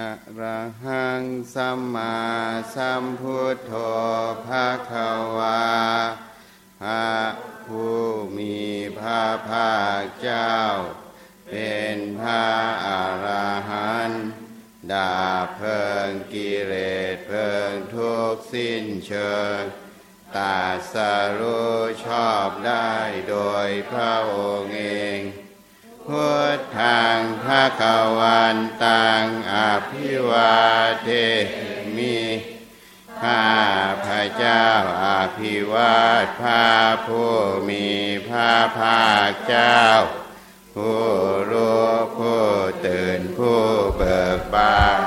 อะระหังสัมมาสัมพุทโธภะคะวาพระผู้มีพระภาคเจ้าเป็นพระอรหันต์ดาบเพลิงกิเลสเพลิงทุกข์สิ้นเชิงตรัสรู้ชอบได้โดยพระองค์เองพุทธังภคะวันตังอภิวาเทมิข้าพระเจ้าอภิวาทพระผู้มีพระภาคเจ้าผู้รู้ผู้ตื่นผู้เบิกบาน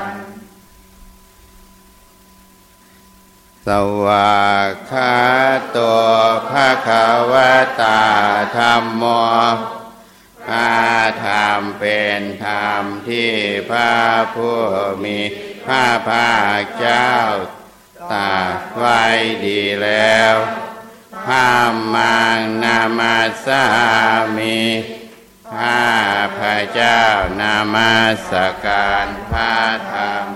สวากขาโตภคะวตาธัมโมอาธรรมเป็นธรรมที่พระผู้มีพระภาคเจ้าตรัสไว้ดีแล้วธัมมังนามัสสามิข้าพระเจ้านามัสการพระธรรม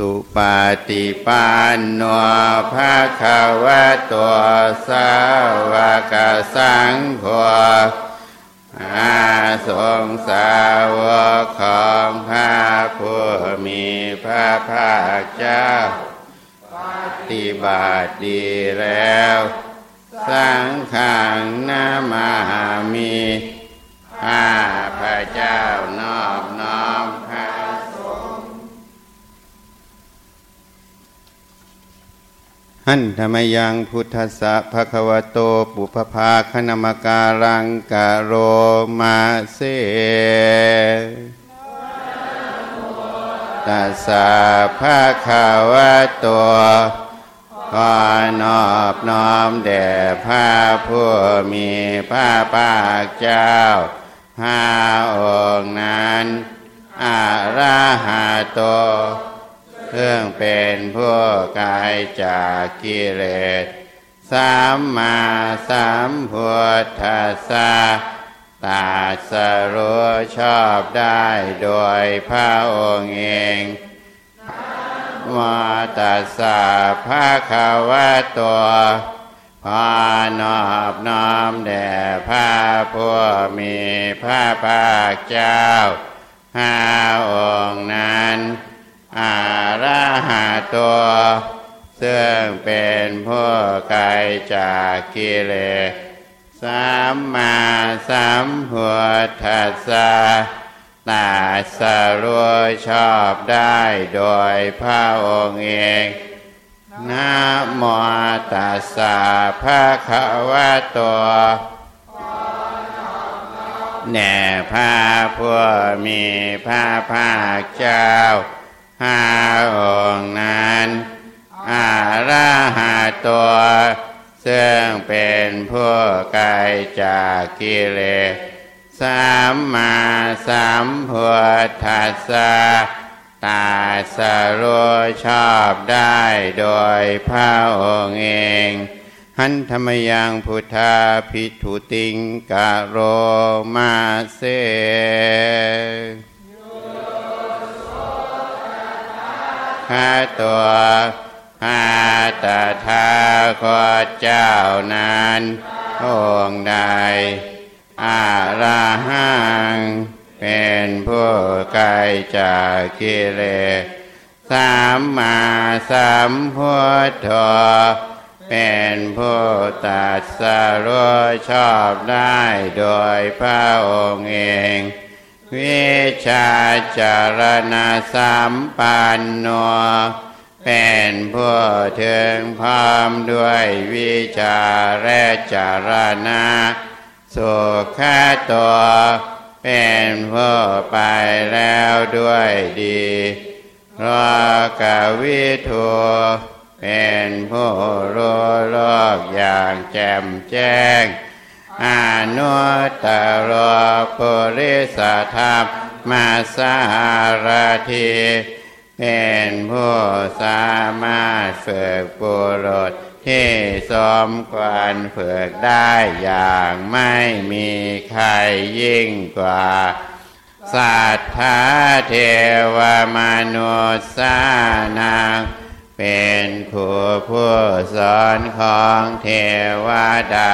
สุปฏิปันโนภคะวะโตสาวกสังโฆอาสงสาวกของพระผู้มีพระภาคเจ้าปฏิบัติดีแล้วสังฆังนะมามิข้าพระเจ้านอบน้อมพระสงฆ์หันธรรมยังพุทธัสสะภควโตปุพพาคณมการังกะโรมาเสตัสสะภควโตขอนอบน้อมแด่พระผู้มีพระภาคเจ้าพระองค์นั้นอะระหะโตเพื่องเป็นผู้ไกลจากกิเลสสัมมาสัมพุทธัสสะตรัสรู้ชอบได้โดยพระองค์เองมาตัสสะภะคะวะโตขอนอบน้อมแด่พระผู้มีพระภาคเจ้าพระองค์นั้นอะระหะโตซึ่งเป็นผู้ไกลจากกิเลสสัมมาสัมพุทธัสสะตรัสรู้ชอบได้โดยพระองค์เองนะโมตัสสะภะคะวะโตแด่พระผู้มีพระภาคเจ้าพระองค์นั้นอะระหะโตซึ่งเป็นผู้ไกลจากกิเลสสัมมาสัมพุทธัสสะตรัสรู้ชอบได้โดยพระองค์เองหันธรรมยังพุทธาภิกขุติงกะโรมาเสข้าตัวข้าตถาคตเจ้านั้นองค์ใดอะระหังเป็นผู้ไกลจากกิเลสสัมมาสัมพุทโธเป็นผู้ตรัสรู้ชอบได้โดยพระองค์เองวิชาจารณะสัมปันโนเป็นผู้ถึงพร้อมด้วยวิชาและจารณะสุขะตัวเป็นผู้ไปแล้วด้วยดีโลกวิทูเป็นผู้รู้โลกอย่างแจ่มแจ้งอนุตตรปุริสธรรมสารถิเป็นผู้สามารถฝึกปุรุษที่สมควรฝึกได้อย่างไม่มีใครยิ่งกว่า สัทธาเทวมนุษย์สานังเป็นครูผู้สอนของเทวดา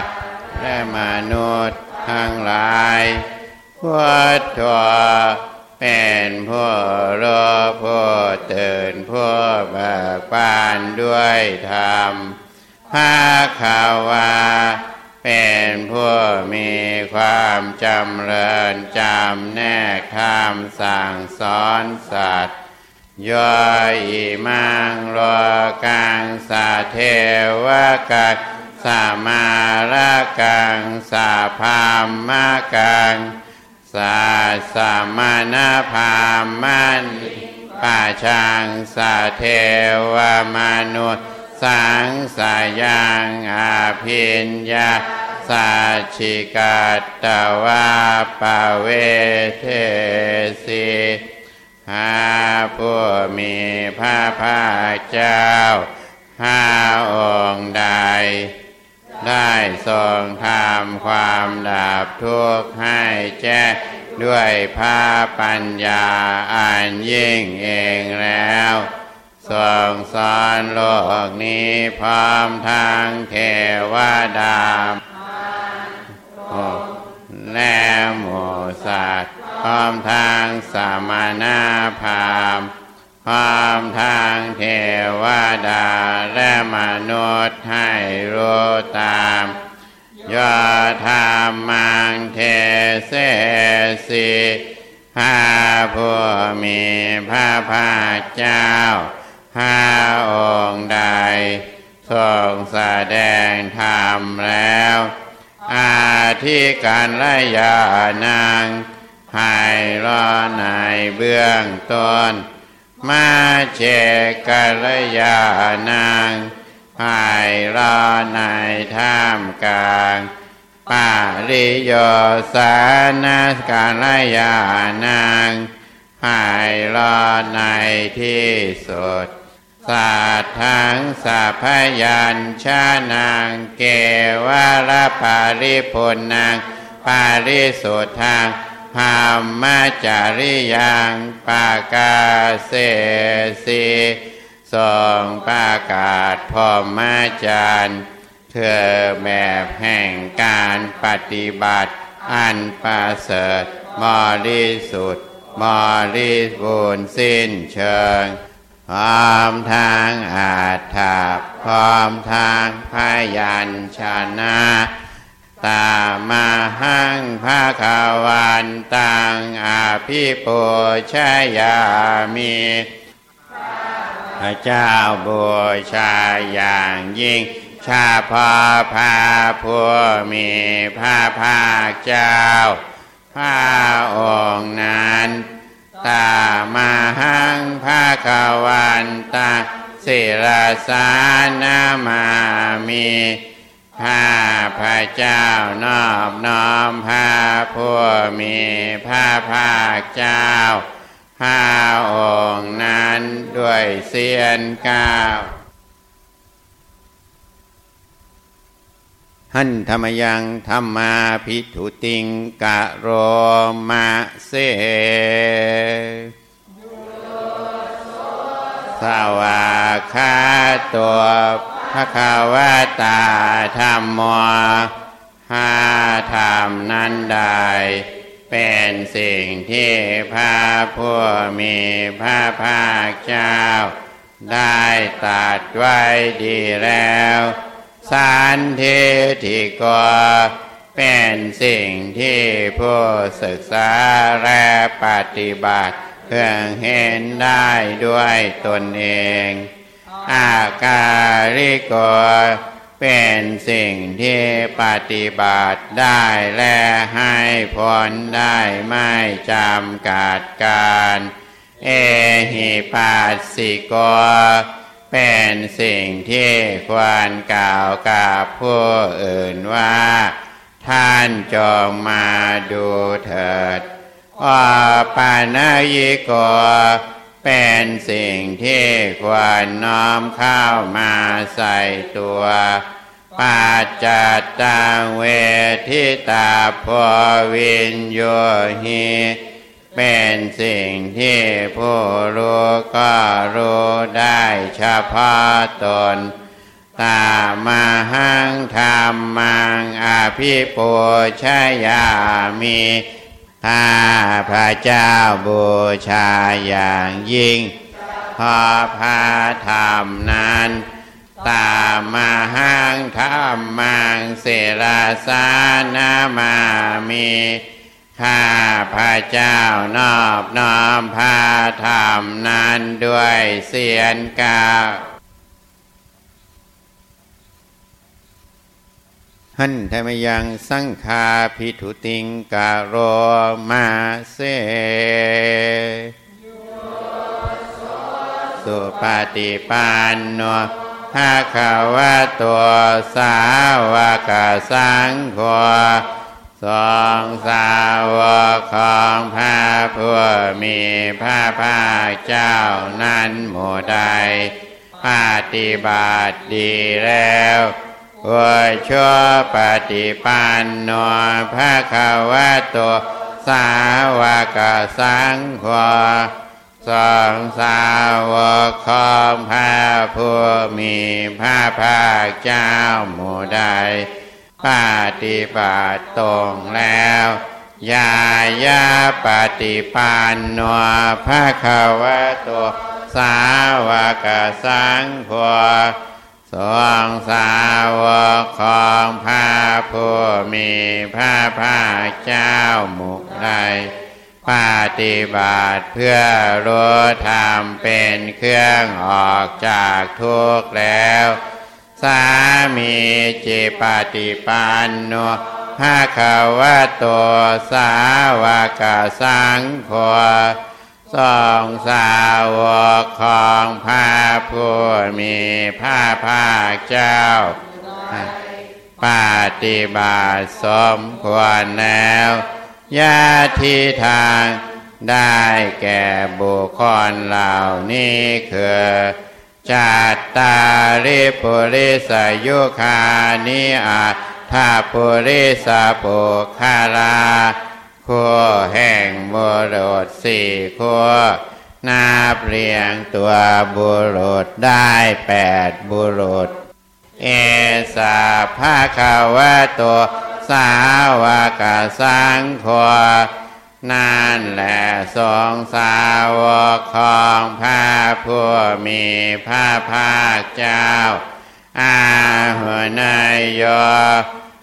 และมนุษย์ทั้งหลายพุทโธเป็นผู้รู้ผู้ตื่นผู้เบิกบานด้วยธรรมภคะวาเป็นผู้มีความจำเริญจำแนกธรรมสั่งสอนสัตว์ย่อยอิมังโลกังสะเทวกังสะมาระกังสะพามมะกังสะสัมมนาพามมันปัจฉังสะเทวมนุษย์สังสายังอาภิญญาสัจฉิกัตตวาปเวเทสิหาผู้มีพระภาคเจ้าหาองค์ใดได้ทรงทำความดับทุกข์ให้แจ้งด้วยพระปัญญาอันยิ่งเองแล้วทรงสอนโลกนี้พร้อมทางเทวดาและหมู่สัตว์พร้อมทางสมณพราหมณ์พร้อมทางเทวดาและมนุษย์ให้รู้ตามยธรรมังเทเสสิพระผู้มีพระภาคเจ้าพระองค์ใดทรงแสดงธรรมแล้วอาทิการละยานางไพเราะในเบื้องต้นมาเจกัลยานางไพเราะในท่ามกลางปาริโยสานาการยานางไพเราะในที่สุดสัตว์ทั้งสัพพยัญชนะเกวะละปาริปุณณังปาริสุทธังธัมมจริยังปากาเสสิทรงประกาศพรหมจรรย์เธอแบบแห่งการปฏิบัติอันประเสริฐบริสุทธิ์บริบูรณ์สิ้นเชิงพร้อมทางอัฏฐะพร้อมทางพยัญชนะตามหังภคะวันตังอภิปูชยามิพระเจ้าบูชาอย่างยิ่งชาพาพาผู้มีพระภาคเจ้าพระองค์นั้นตามหังภคะวันตังศิรสานามามิข้าพระเจ้านอบน้อมพระผู้มีพระภาคเจ้าพระองค์นั้นด้วยเสียงก้าวหันธรรมยังธรรมาภิทุติงกะโรมะเสสวาคาตัวภควตาธัมโมหาธรรมนั้นใดเป็นสิ่งที่พระผู้มีพระภาคเจ้าได้ตรัสไว้ดีแล้วสันทิฏฐิโกเป็นสิ่งที่ผู้ศึกษาและปฏิบัติเพื่อเห็นได้ด้วยตนเองอาการิโกเป็นสิ่งที่ปฏิบัติได้และให้ผลได้ไม่จำกัดการเอหิปัสสิโกเป็นสิ่งที่ควรกล่าวกับผู้อื่นว่าท่านจงมาดูเถิดอปานยิโกเป็นสิ่งที่ควรน้อมเข้ามาใส่ตัวปัจจัตตังเวทิตาโพวินโยหิ เป็นสิ่งที่ผู้รู้ก็รู้ได้เฉพาะตนตามหังธรรมังอภิปูชยามิข้าพระเจ้าบูชาอย่างยิ่งพอพระธรรมนั้นตามหังธรรมังศิรสานามามิข้าพระเจ้านอบน้อมพระธรรมนั้นด้วยเสียงกล่าวหันธรรมยังสังฆาภิทุติงกะโรมาเสสุปฏิปันโนภะคะวะโตสาวกสังโฆสงฆ์สาวกของพระผู้มีพระภาคเจ้านั้นหมู่ใดปฏิบัติดีแล้วโวยชั่วปฏิปันโนภะคะวะโตสาวกสังโฆสงฆ์สาวกของพระผู้มีพระภาคเจ้าหมู่ใดปฏิบัติตรงแล้วยายาปฏิปันโนภะคะวะโตสาวกสังโฆสงฆ์สาวกของพระผู้มีพระภาคเจ้าหมู่ใดปฏิบัติเพื่อรู้ธรรมเป็นเครื่องออกจากทุกข์แล้วสามีจิปฏิปันโนภะคะวะโตสาวกสังโฆสงฆ์สาวกของพระผู้มีพระภาคเจ้าปฏิบัติสมควรแล้วญาติทางได้แก่บุคคลเหล่านี้คือจัตตาริปุริสยุคานิอัฏฐปุริสปุคคาราคู่แห่งบุรุษสี่คู่นับเรียงตัวบุรุษได้8บุรุษเอสาภะคะวะโตสาวกสังโฆนั่นแหละสงฆ์สาวกของพระผู้มีพระภาคเจ้าอาหุนายโย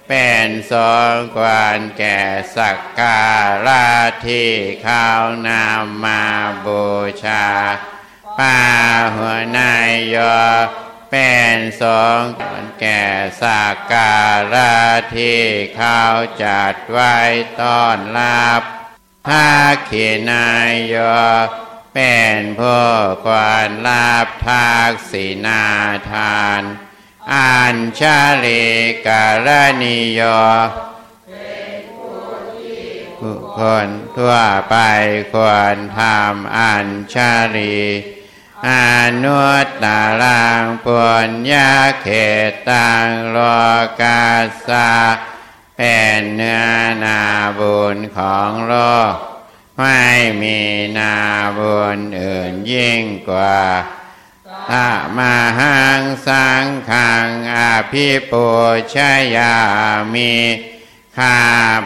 เป็นสงฆ์ควรแก่สักการะที่เขานำมาบูชาปาหุนายโยเป็นสงฆ์ควรแก่สักการะที่เขาจัดไว้ต้อนรับภาคินายโยเป็นผู้ควรรับทักษิณาทานอัญชลิกรณิโยเป็นผู้ที่บุคคลทั่วไปควรทำอัญชลีอนุตตรังปุญญเขตังโลกัสสะเป็นเนื้อนาบุญของโลกไม่มีนาบุญอื่นยิ่งกว่าธรรมหังสังฆังอภิปูชยามิข้า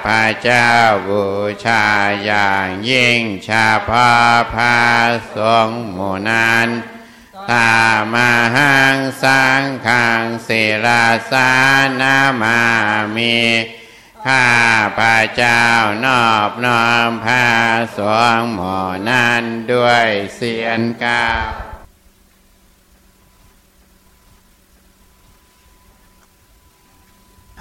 พระเจ้าบูชาอย่างยิ่งเฉพาะพระสงฆ์หมู่นั้นธรรมหังสังฆังศิรสานามามิข้าพระเจ้านอบน้อมพระสงฆ์หมู่นั้นด้วยเสียงกล่าว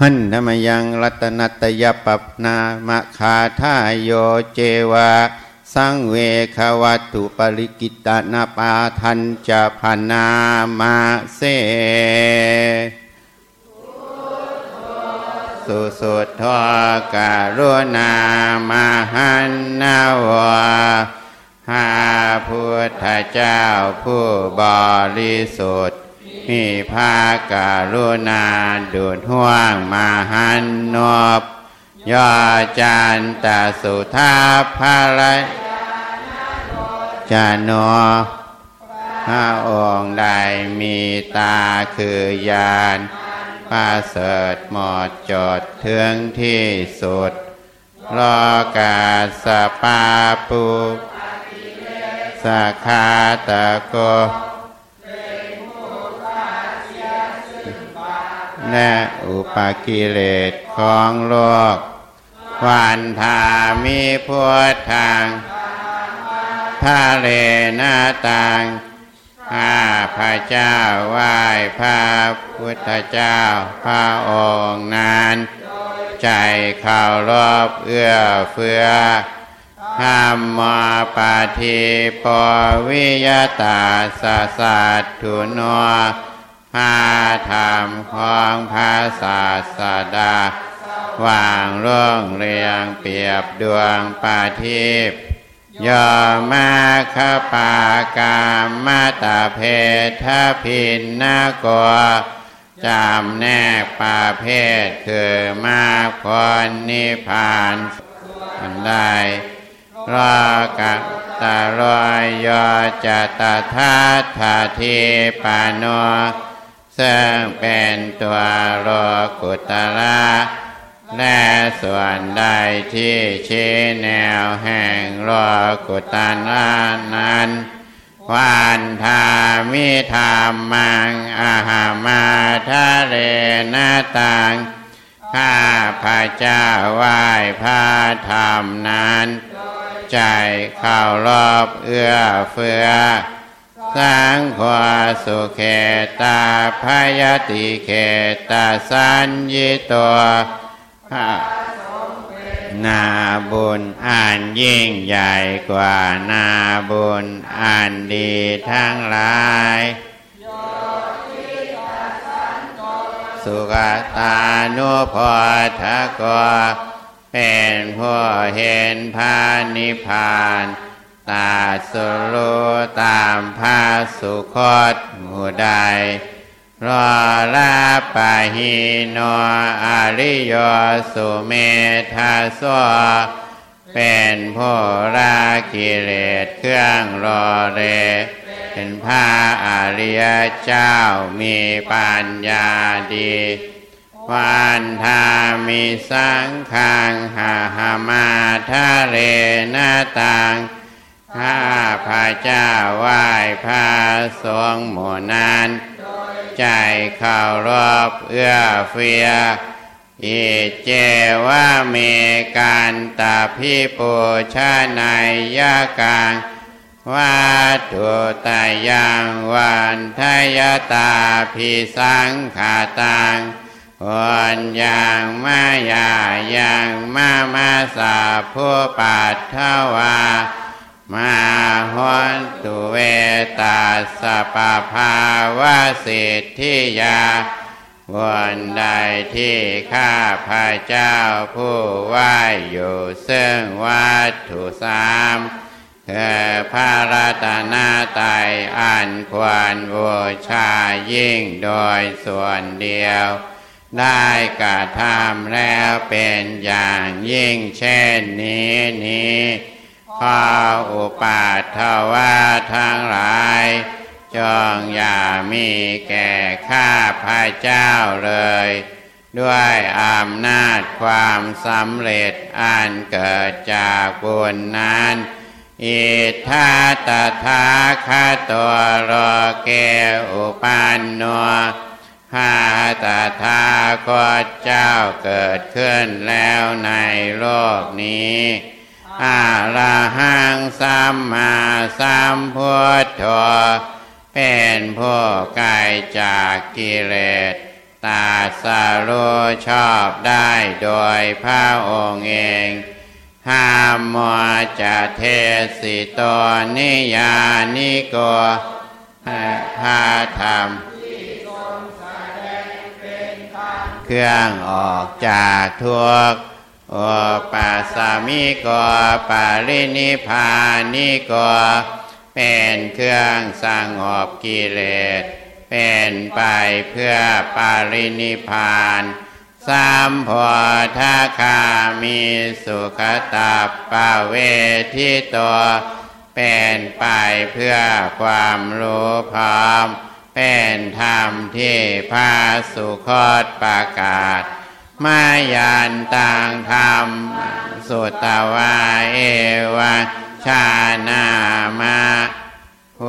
หันธรรมยังรัตนัตยปัปนามะคาทายโยเจวะสังเวควัตถุปริกิตนาปาทันจะพนามาเสสุสุทโธกรุณามหันนาวะพระพุทธเจ้าผู้บริสุทธิ์มีพระกรุณาดุจห่วงมหันนบยอจันตสุทาภาร จโนพระองค์ได้มีตาคือญาณประเสริฐหมดจดถึงที่สุดโลกาสปาปุสคาตโกและอุปกิเลสของโลกวันธามิพุทธังทะเลนาตังข้าพระเจ้าไหว้พระพุทธเจ้าพระองค์นั้นใจเคารพเอื้อเฟื้อธัมมาปฏิปวิยตาสสัตถุโนพระธรรมของพระศาสดาวางร่องเรียงเปรียบดวงประทีปยอมาคปากามมาตาเพทพินนโกจำแนกประเภทคือมรรคผลนิพพานอันใดรอกตะรอยยอจตทัตถทิปโนซึ่งเป็นตัวโลกุตระและส่วนใดที่ชี้แนวแห่งโลกุตระนั้นวันธามิธรรมังอะหามาทะเรนะตังข้าพระเจ้าไหว้พระธรรมนั้นใจเข้ารอบเอื้อเฟื้อสังโฆสุเขตาพยติเขตาสัญญิโตนาบุญอันยิ่งใหญ่กว่านาบุญอันดีทั้งหลายสุขตานุโพธโกเป็นผู้เห็นพระนิพพานตรัสรู้ตามพระสุคตผู้ใดรอลาปะหิโนอริโยสุเมธาโสเป็นผู้ละกิเลสเครื่องรอเรเป็นพระอริยเจ้ามีปัญญาดีวันธามิสังขังหะหะมาทะเรนะตังข้าพระเจ้าไหว้พระสงฆ์หมู่นั้นใจเข้ารอบเอื้อเฟื้ออิเจวะเมกันตาพิปุชะนัยยะกังวาตุตายังวันทยตาภิสังขาตังวันยังมายายังมามาสาผู้ปัตถวามาหนตุเวตาสปภาวะสิทธิยาวันใดที่ข้าพระเจ้าผู้ไหว้อยู่ซึ่งวัตถุสามคือพระรัตนตรัยอันควรบูชายิ่งโดยส่วนเดียวได้กระทำแล้วเป็นอย่างยิ่งเช่นนี้นี้ข้ออุปาทวะทั้งหลายจงอย่ามีแก่ข้าพระเจ้าเลยด้วยอำนาจความสำเร็จอันเกิดจากบุญนั้นอิทัตตถาคตัวโลเกอุปันโนข้าตถาคตเจ้าเกิดขึ้นแล้วในโลกนี้อะระหังสัมมาสัมพุทโธเป็นผู้ไกลจากกิเลสตรัสรู้ชอบได้โดยพระองค์เองธัมโมจะเทสิโตนิยานิโกพระธรรมเครื่องออกจากทุกข์โอปัสสมิโกปรินิพพานิโกเป็นเครื่องสงบกิเลสเป็นไปเพื่อปรินิพพานสัมโพธคามิสุขตัปปเวทิโต เป็นไปเพื่อความรู้พร้อมเป็นธรรมที่พระสุคตประกาศมายันตังธรรมสุตวาเอวะชานามะ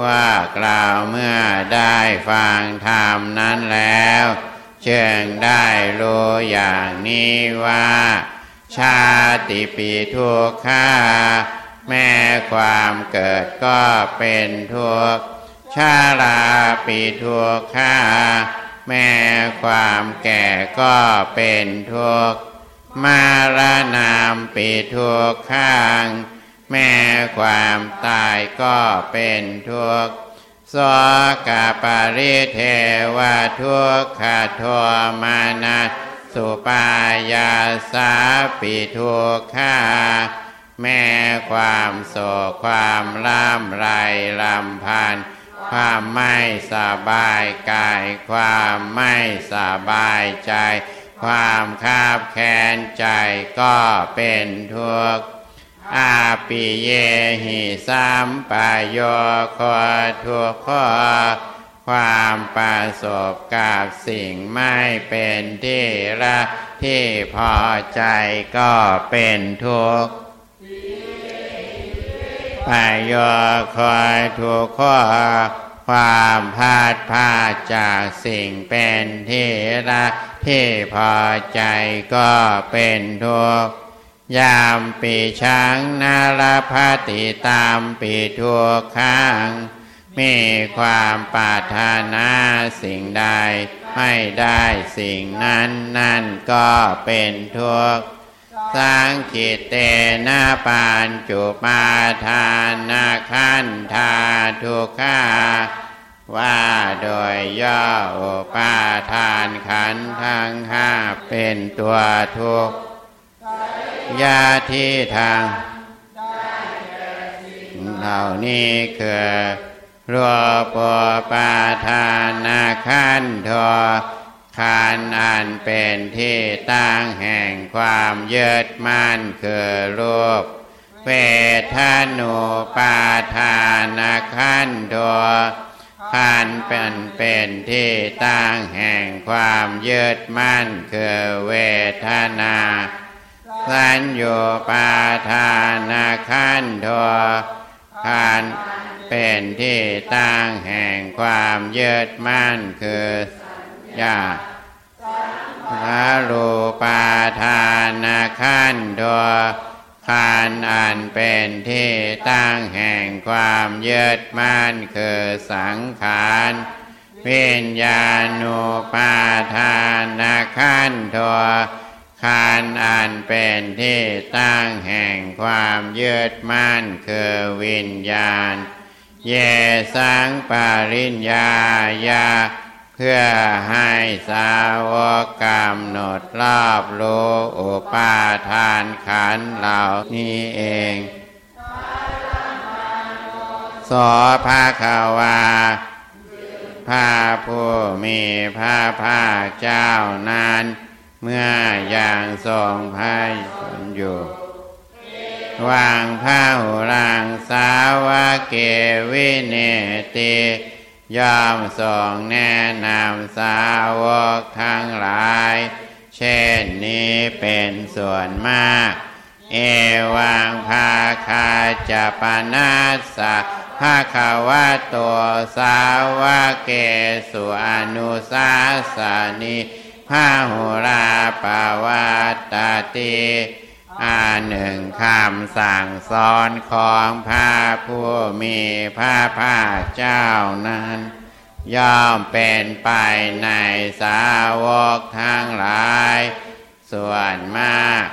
ว่ากล่าวเมื่อได้ฟังธรรมนั้นแล้วจึงได้รู้อย่างนี้ว่าชาติปิทุกขาแม้ความเกิดก็เป็นทุกข์ชราปิทุกขาแม้ความแก่ก็เป็นทุกข์มรณามปิทุกขังแม้ความตายก็เป็นทุกข์โสกปริเทวทุกขโทมานัสสุปายาสาปิทุกขาแม้ความโศกความร่ำไรรำพันความไม่สบายกายความไม่สบายใจความคาบแค้นใจก็เป็นทุกข์อาปิเยหิสัมปโยโคทุกขะความประสบกับสิ่งไม่เป็นที่รักที่พอใจก็เป็นทุกข์ปโยโคทุกขะความพลาดพลาดจากสิ่งเป็นที่รักที่พอใจก็เป็นทุกข์ยามปีช้างนารพัติตามปีทุกขังมีความปรารถนาสิ่งใดไม่ได้สิ่งนั้นนั่นก็เป็นทุกข์สังขิเตนะปานจุปาทานาคันธาทุกขาว่าโดยย่ออุปาทานขันธ์ทั้งห้าเป็นตัวทุกข์ยาที่ทางเหล่านี้คือรูปปาทานาขันธ์ขันธ์อันเป็นที่ตั้งแห่งความยึดมั่นคือรูปเวทนูปาทานาขันธ์ขันธ์เป็นที่ตั้งแห่งความยึดมั่นคือเวทนาสัญญาปาทานาขันธ์ขันธ์เป็นที่ตั้งแห่งความยึดมั่นคือญาอารูปาทานาขันธ์ขันธ์อันเป็นที่ตั้งแห่งความยึดมั่นคือสังขารวิญญาณูปาทานาขันธ์ขันธ์อันเป็นที่ตั้งแห่งความยึดมั่นคือวิญญาณเยสังปริญญายาเพื่อให้สาวกกำหนดรอบรู้อุปาทานขันธ์เหล่านี้เองโสภควาพระผู้มีพระภาคเจ้านั้นเมื่ออย่างทรงพายสนอยู่วางพระหุรังสาวเกวิเนติยอมทรงแนะนำสาวกทั้งหลายเช่นนี้เป็นส่วนมากเอวังภาคาจะปนัสสะภาควะโตสาวเกสุอนุสาสนิพาหุราปวัตตติหนึ่งคำสั่งสอนของพระผู้มีพระภาคเจ้านั้นย่อมเป็นไปในสาวกทั้งหลายส่วนมาก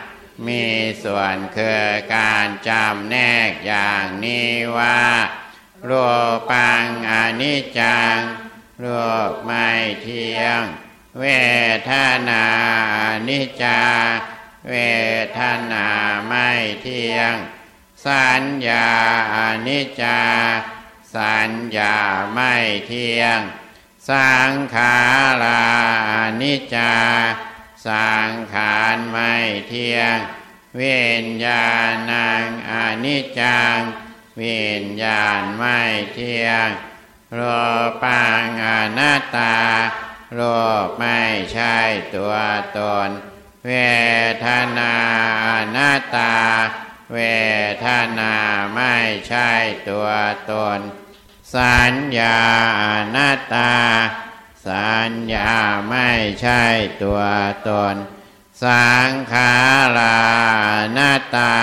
มีส่วนคือการจำแนกอย่างนี้ว่ารูปังอนิจจังรูปไม่เที่ยงเวทนานิจจาเวทนาไม่เที่ยงสัญญาอนิจจาสัญญาไม่เที่ยงสังขารานิจจาสังขารไม่เที่ยงวิญญาณังอนิจจัง วิญญาณไม่เที่ยงรูปังอนัตตารูปไม่ใช่ตัวตนเวทนาอนัตตาเวทนาไม่ใช่ตัวตนสัญญาอนัตตาสัญญาไม่ใช่ตัวตนสังขารานัตตา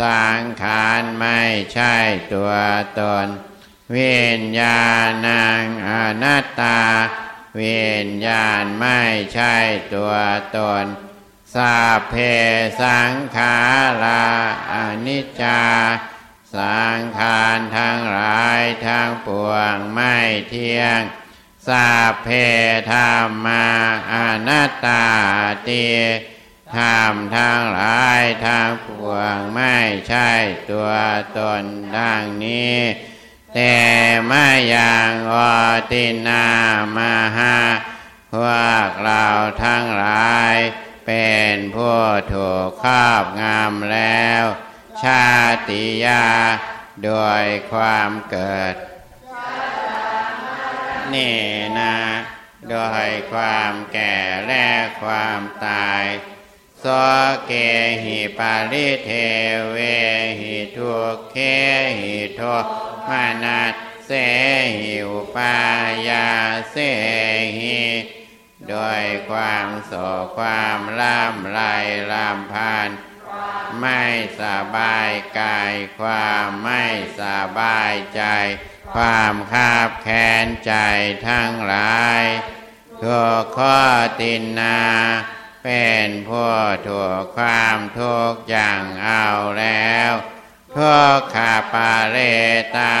สังขารไม่ใช่ตัวตนวิญญาณังอนัตตาวิญญาณไม่ใช่ตัวตนสัพเพสังขาราอนิจจาสังขารทั้งหลายทั้งปวงไม่เที่ยงสัพเพธรรมาอนัตตาติธรรมทั้งหลายทั้งปวงไม่ใช่ตัวตนดังนี้แต่มะยังวตินามหาพวกเราทั้งหลายเป็นผู้ถูกครอบงำแล้วชาติยาโดยความเกิดนินาโดยความแก่และความตายโสเกหิปาริเทเวหิทุกเขหิโทมนัสเสหิอุปายาเสหิโดยความโศกความร่ำไรรำพันไม่สบายกายความไม่สบายใจความคาบแค้นใจทั้งหลายทุกขตินาเป็นผู้ถูกความทุกข์อย่างเอาแล้วทุกขปาเรตา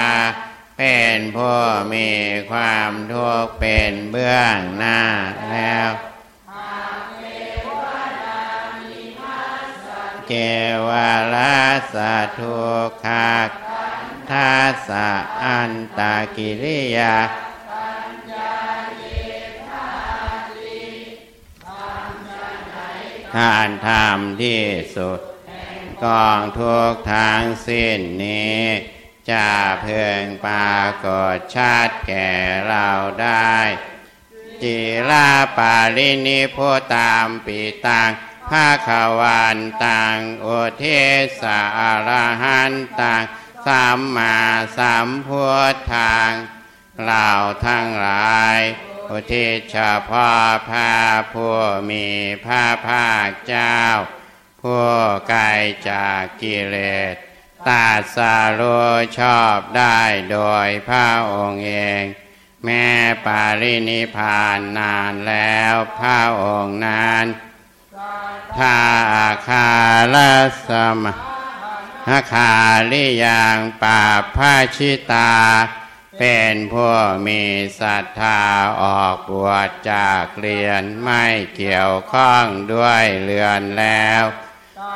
เป็นผู้มีความทุกข์เป็นเบื้องหน้าแล้วเกวราสะทุกขทัสสะอันตากิริยาทานธรรมที่สุดกองทุกทางสิ้นนี้จะเพื่องปรากฏชาติแก่เราได้จิราปารินิโพตามปิตังภาควันตังอุเทสะอรหันตังสัมมาสัมพุทธังเราทั้งหลายอุทิศเฉพาะพระผู้มีพระภาคเจ้าผู้ไกลจากกิเลสตรัสรู้ชอบได้โดยพระองค์เองแม้ปรินิพพานนานแล้วพระองค์นั้นทาคาลสมหคาลิยังปาภาชิตาเป็นผู้มีศรัทธาออกบวชจากเรือนไม่เกี่ยวข้องด้วยเรือนแล้ว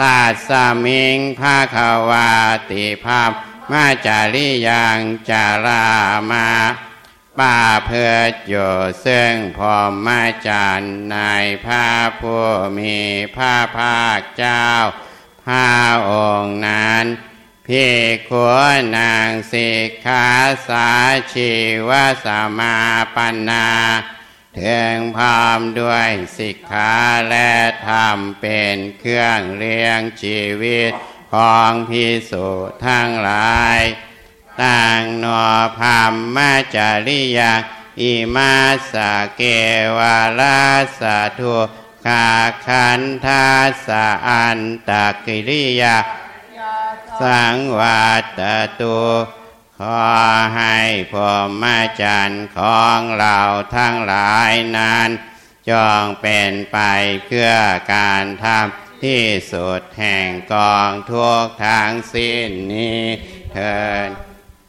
ตัสสมิงภาคาวาติภัมมาจาริยังจารามาป่าเพิดอยู่ซึ่งพรหมจรรย์ในพระผู้มีพระภาคเจ้าพระองค์นั้นภิกขุนางสิกขาสาชีวสมาปันนาถึงพร้อมด้วยสิกขาและธรรมเป็นเครื่องเลี้ยงชีวิตของภิกษุทั้งหลายต่างนอภัมมาจาริยาอิมาสเกวาลาสะทุคาคันทาสะอันตกิริยาสังวัตตุขอให้พรหมจรรย์ของเราทั้งหลายนั้นจงเป็นไปเพื่อการทำที่สุดแห่งกองทุกข์ทั้งสิ้นนี้เถิด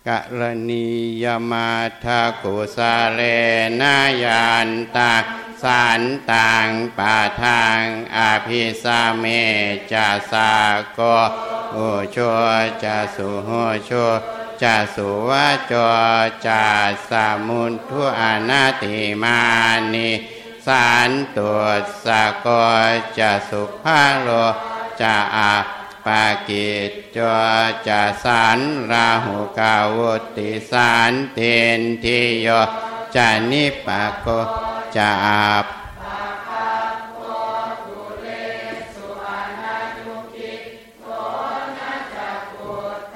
กรณียมาทากุสาเลนะยันตังสันตังปะทังอภิสาเมจะสาโกโอโชจะสุโหโชจะสุวะโจจะสามุนทุอานาติมานิสันตุสะโกจะสุภาโลจะอา ปากิจจวจะสันราหุกาวุติสันเทนทิโยจานิปะโกจาบ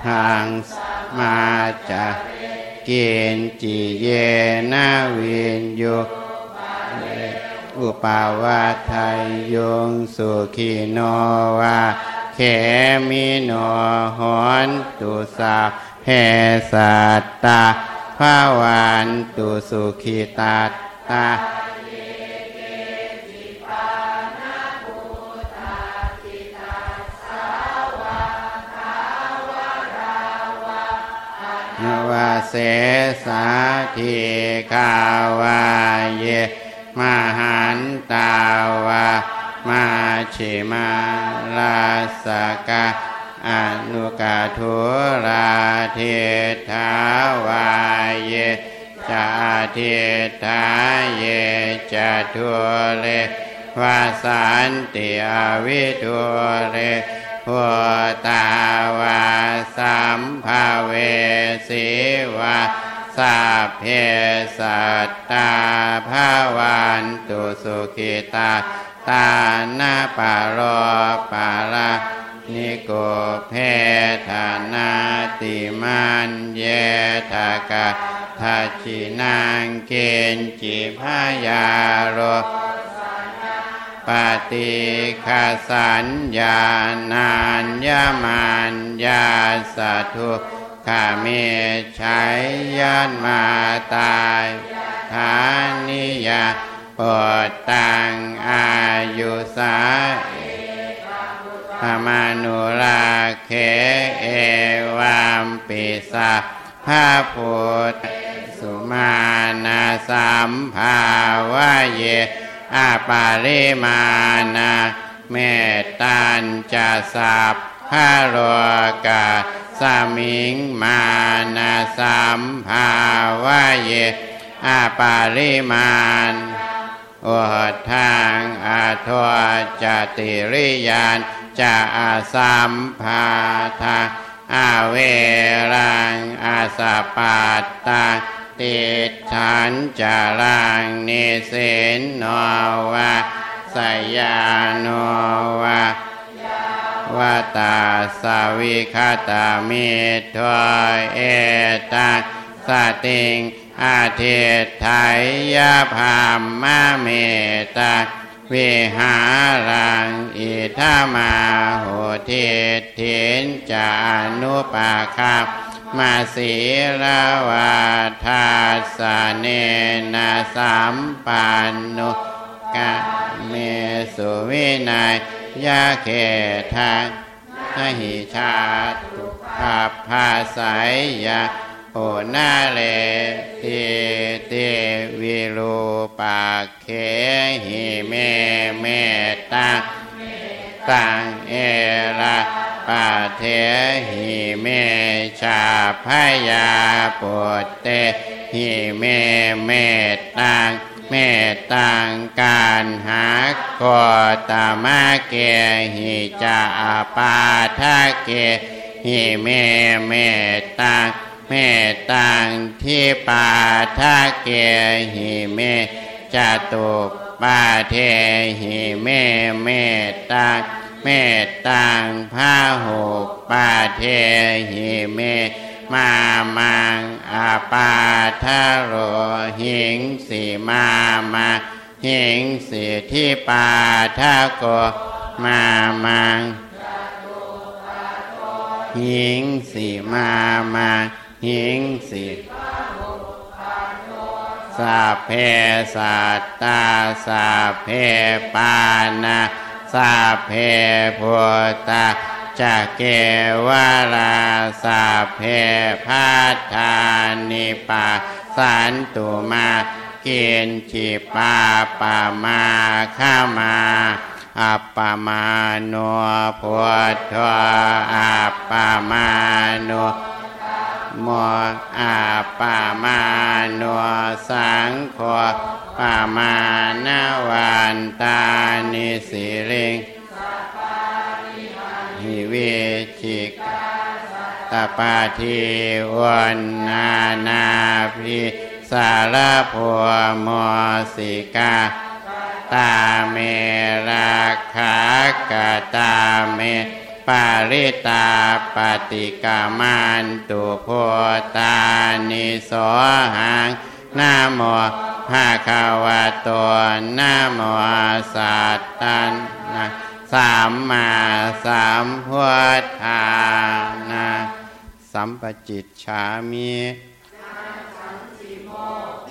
ทางมาจะเกณจิเยนาวินโยอุปาวาทายโยงสุขีโนวาเขมิโนหอนตุสาเพสัตตาภาวันตุสุขีตาตาเสสาธิคาวาเยมหันตาวามาชิมาราสกะอนุกาทุราเทถาวาเยจาเทถาเยจทุเรวาสันติอวิทุเรพุทธาวาสัมภเวสีวาสัพเพสัตตาภาวันตุสุขิตาตานาปะโรปะระนิโกเพธานาติมันเยทากะทัชินังเกณจิพายาโรปฏิฆาสัญญานานยมัญญาสะทุขะเมชัยยันมาตายฐานิยาปดตังอายุสาธรรมานุราเคเอวามปิสะภาพุทธสุมาณาสัมภาวะเยอาปาริมานาเมตตัญจะสัพพะโลกาสมิงมานาสัมภาวะเยอาปาริมาณโอทางอาทวจติริยานจะอาสัมภาทาอาเวรังอาสปัตตาติฉันจารังนิเสนโนวะสยานโนวะวะตาสวิคตามิทวยเอตังสติงอาเทไทยภาพมะเมตาวิหารังอิทามาโหทิเทนจานุปาคามาสีราวาทาสเนนะสัมปันโนกะเมสุวินัยยะเขทะทหิชาตุภัพพาสัยยะโอนาเลติเตวิรูปะเขหิเมเมตังตังเอระปะเทหิเมชาพยาปุตเตหิเมเมตังเมตังการหาโคตมะเกหิจาปาทะเกหิเมเมตังเมตังทิปาทะเกหิเมจตุปาเทหิเมเมตังเมตังพาหุปาเทหิเมมามังอาปาทะโรหิงสีมามาหิงสีทิปาทะโกมามังหิงสีมามาหิงสีสัพเพสัตตาสัพเพปานาสัพเพพุทธาจะเกวาราสัพเพพัทธานิปาสันตุมาเกณจิปาปะมาฆามาอัปปมาโนพุทโธอัปปมาโนโมอาปามาโนสังโฆปามานาวันตานิสิริง หิเวชิกาตปาทิวันนานาภิสารพัวโมสิกาตาเมราขากตาเมปาริตาปฏิกามันตุโพตานิโสหังนะโมภะคะวะโตนะโมสัตตังนะสัมมาสัมพุทธานะสัมปจิจฉามิ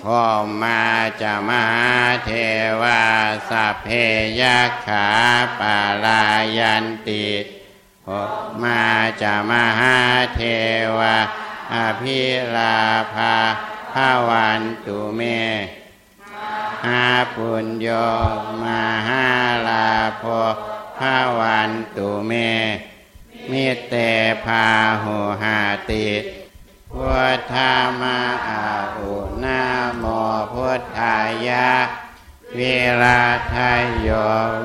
พอมาจะมหาเทวาสัพเพยัคขาปารายันติพอมาจะมหาเทวาอภิราภาภาวันตุเมหาปุญโยมหาลาภภาวันตุเมมิเตภาหุหาติพุทธามะอาอุนาโมพุทธายะวิราทายโย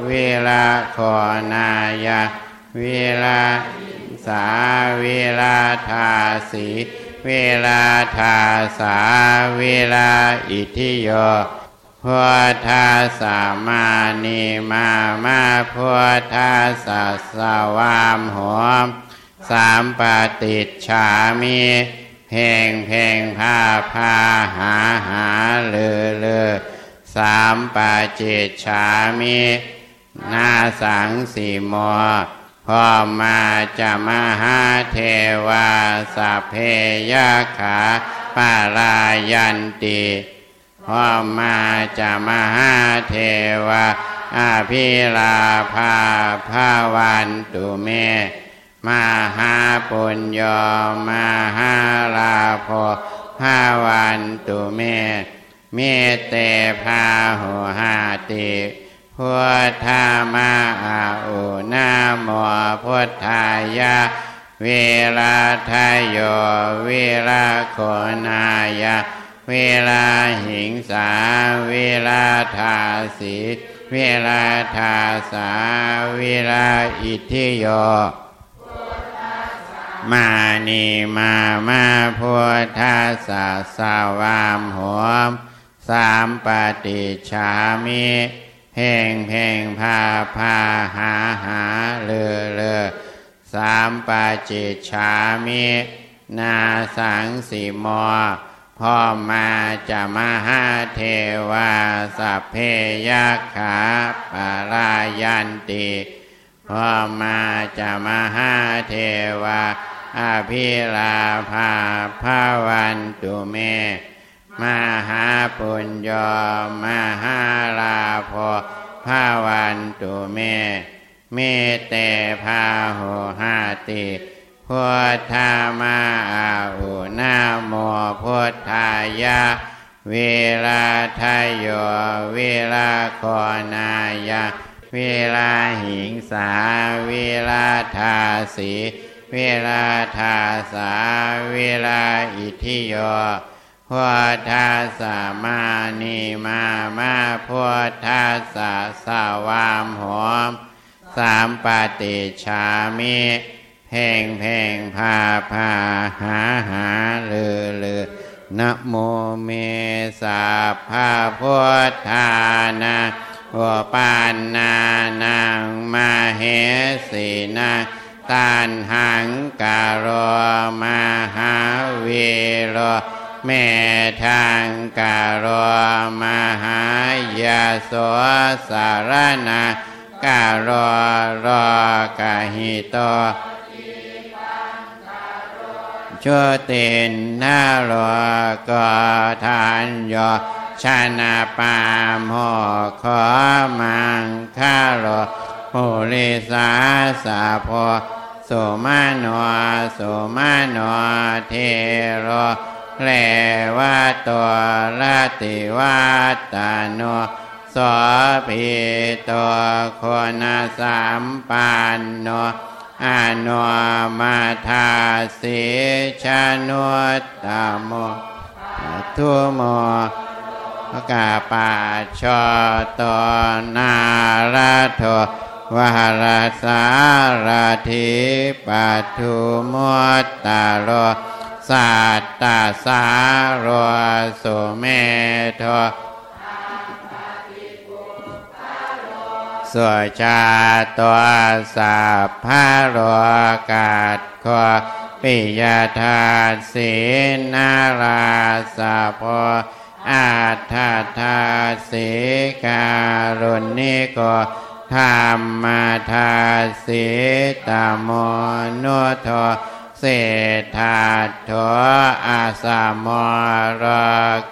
วิราโคนายะวิราสาวิราธาสีวิราธาสาวิราอิทิโยพุทธาสามานิมามาพุทธาสัสสวามหอมสามปฏิจฉามิเพ่งเพ่งพาพาหาหาเลอเลอสามปาจิตฉามินาสังสีโมพ่อมาจะมหาเทวาสัพเพยัคขาปารายันติพ่อมาจะมหาเทวาอภิราภาภาวันตุเมมหาปุญโยมหาลาภภาวันตุเมมิเตภาหุหาติพุทธามะอาอุนาโมพุทธายะวิราทายโยวิราโคนายะวิราหิงสาวิราธาสีวิราธาสาวิราอิทิโยมานีมามาพุทธาสาสาวามหอมสามปฏิชามิเพ่งเพ่งพาพาหาหาเลอเลอสามปฏิชามินาสังสีโมพ่อมาจะมหาเทวาสัพเพยัคขาปารายันติพ่อมาจะมหาเทวาอภิราภาภาวันตุเมมหาปุญโยมหาลาภภาวันตุเมมิเตภาหุหาติพุทธามะอาอุนาโมพุทธายะวิราทายโยวิราโคนายะวิราหิงสาวิราธาสีวิราธาสาวิราอิทิโยพุทธาสามานิมามาพุทธาสาสาวามหอมสามปฏิชามิเพ่งเพ่งพาพาหาหาเลอเลอนะโมเมสัพพะพุทธานาโอปานานังมาเหสีนาตันหังกะโรมหาเวโรเมทังกะโรมหายาโสสารณะกะโรโรกะหิโตโชตินนาโรกะทานโยชนะปามโหขอมังคาโลภูริสาสาโพสุมาโนสุมาโนเทโรเลวะตัวลาติวาตาโนสภิตัวคนสามปานโนอโนมาทาสิชนุตตโมทุโมกาปาชตนาราโท วหราสาราธิปัตถุมตตาโรสัตตาสาโรสุเมโทสุชาตัวสัพพะโรกัสโคปิยธาสีนาราสะโพอัฏฐธาสีการุณิโกธรรมธาสีตโมโนโทเศธาโทอาสามโร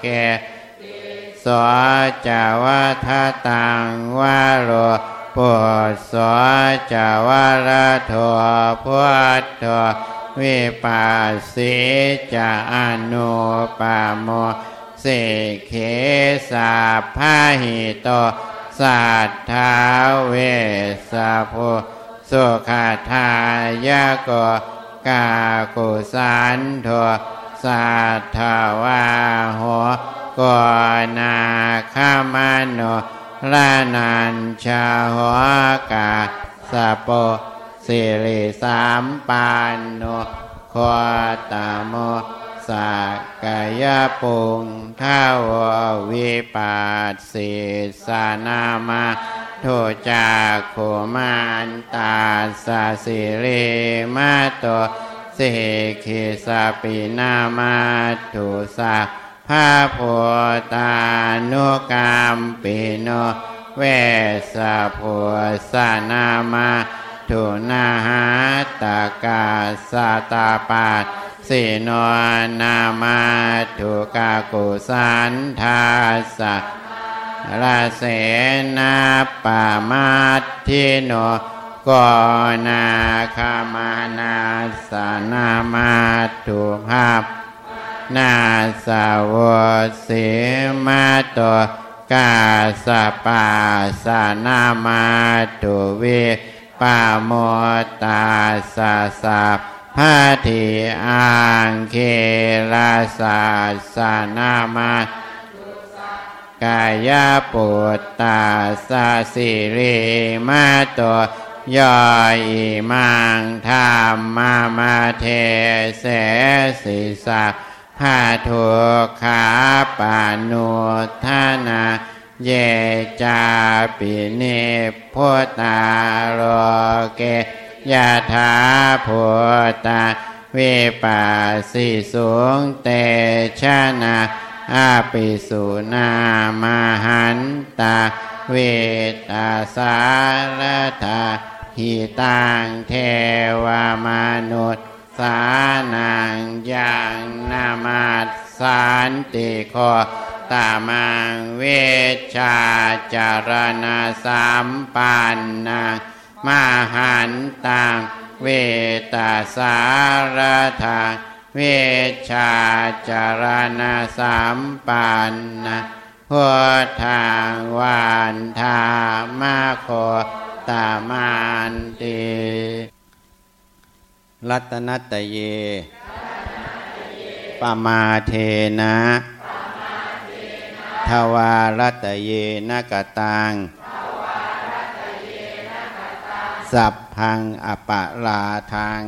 เกสจาวะทะตังวะโรปุสสจาวะระโทพุทโธวิปัสสิจานุปโมสิเขสัพพะหิโตสัทธาเวสะโพสุขทายะโกกากุสันโทสัทธวาโหกนาคามโนรานัญชาโหกาสะโปสิริสามปานโนโคตโมสักกายปุงท้าววิปัสสิสานามาโทจาโคมันตาสะสิริมาโตสิขิสปินามาตุสะพระโพตานุกามปิโนเวสะโพสานามาทุนาหาตากาสตาปาสิโนนามาทุกากุสันทาสะราเสนาปามาทิโนโกนาคามานาสนามาทุภาพนาสาวกสิมาโตกาสปาสนามาทุวิปาโมตาสะสัพพะทิอังเคราสะสะนามาตุสักกายปุตตาสะสิริมาโตยอยมังธัมมามาเทเสสิสะพะทุกขาปานุทานาเยจาปิเนโพตาโลเกยะถาโพตาวิปัสสิสูงเตชะนะอาปิสุนามหันตาเวตาสารถาหิตังเทวมนุษย์สานังยังนามัสสันติโคตามังเวชาจารณาสัมปันนังมหันตังเวตาสารถาเวชาจารณาสัมปันนังพุทธังวันธามะโคตามันติรัตนัตเยปมาเทนะทวารัตเยนะกตังสัพพังอปะราทัง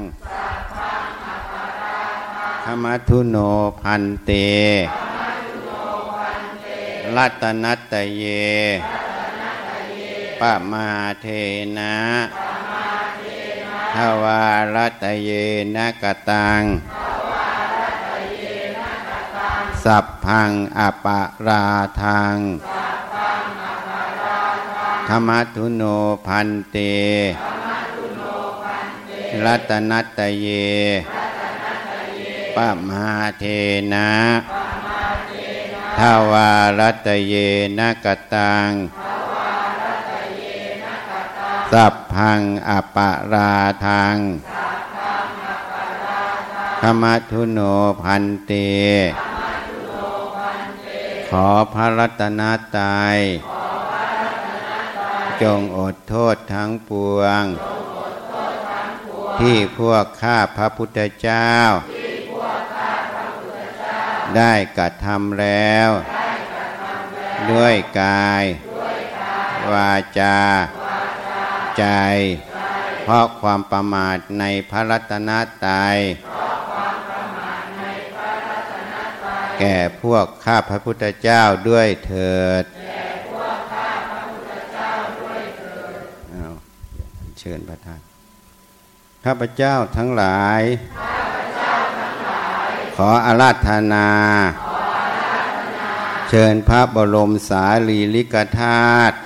ธรรมทุโนพันเตรัตนัตเยปมาเทนะทวารัตเยนะกตังสัพพังอปะราทังธัมมทุโนพันเตรัตนัตเยปมาเทนะทวารัตเยนะกตังสัพพังอปราทังธัมมทุโนพันเตขอพระรัตนตรัยจงอดโทษทั้งปวงที่พวกข้าพระพุทธเจ้าได้กระทำแล้วด้วยกายวาจา ใจเพราะความประมาทในพระรัตนตรัยแก่พวกข้าพระพุทธเจ้าด้วยเถิดเชิญประธานข้าพเจ้าทั้งหลายขออาราธนาเชิญพระบรมสารีริกธาตุ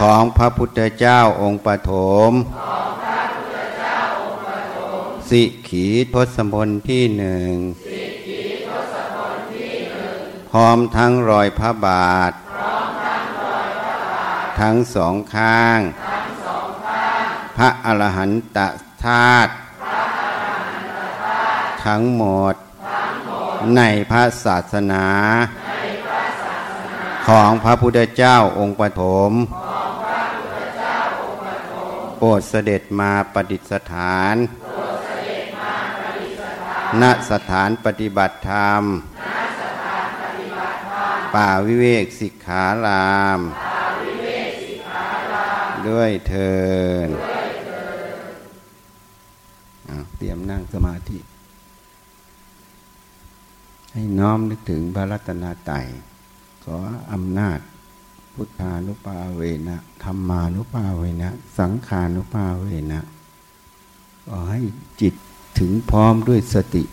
ของพระพุทธเจ้าองค์ปฐมสิขีทศพลที่หนึ่งพร้อมทั้งรอยพระบาททั้งสองข้างพระอรหันตธาตุทั้งหมดในพระศาสนาของพระพุทธเจ้าองค์ปฐมโปรดเสด็จมาประดิษฐานณสถานปฏิบัติธรรมป่าวิเวกสิกขาลามด้วยเถิดเตรียมนั่งสมาธิให้น้อมนึกถึงพระรัตนตรัยขออำนาจพุทธานุภาเวนะธรรมานุภาเวนะสังขานุภาเวนะขอให้จิตถึงพร้อมด้วยสติ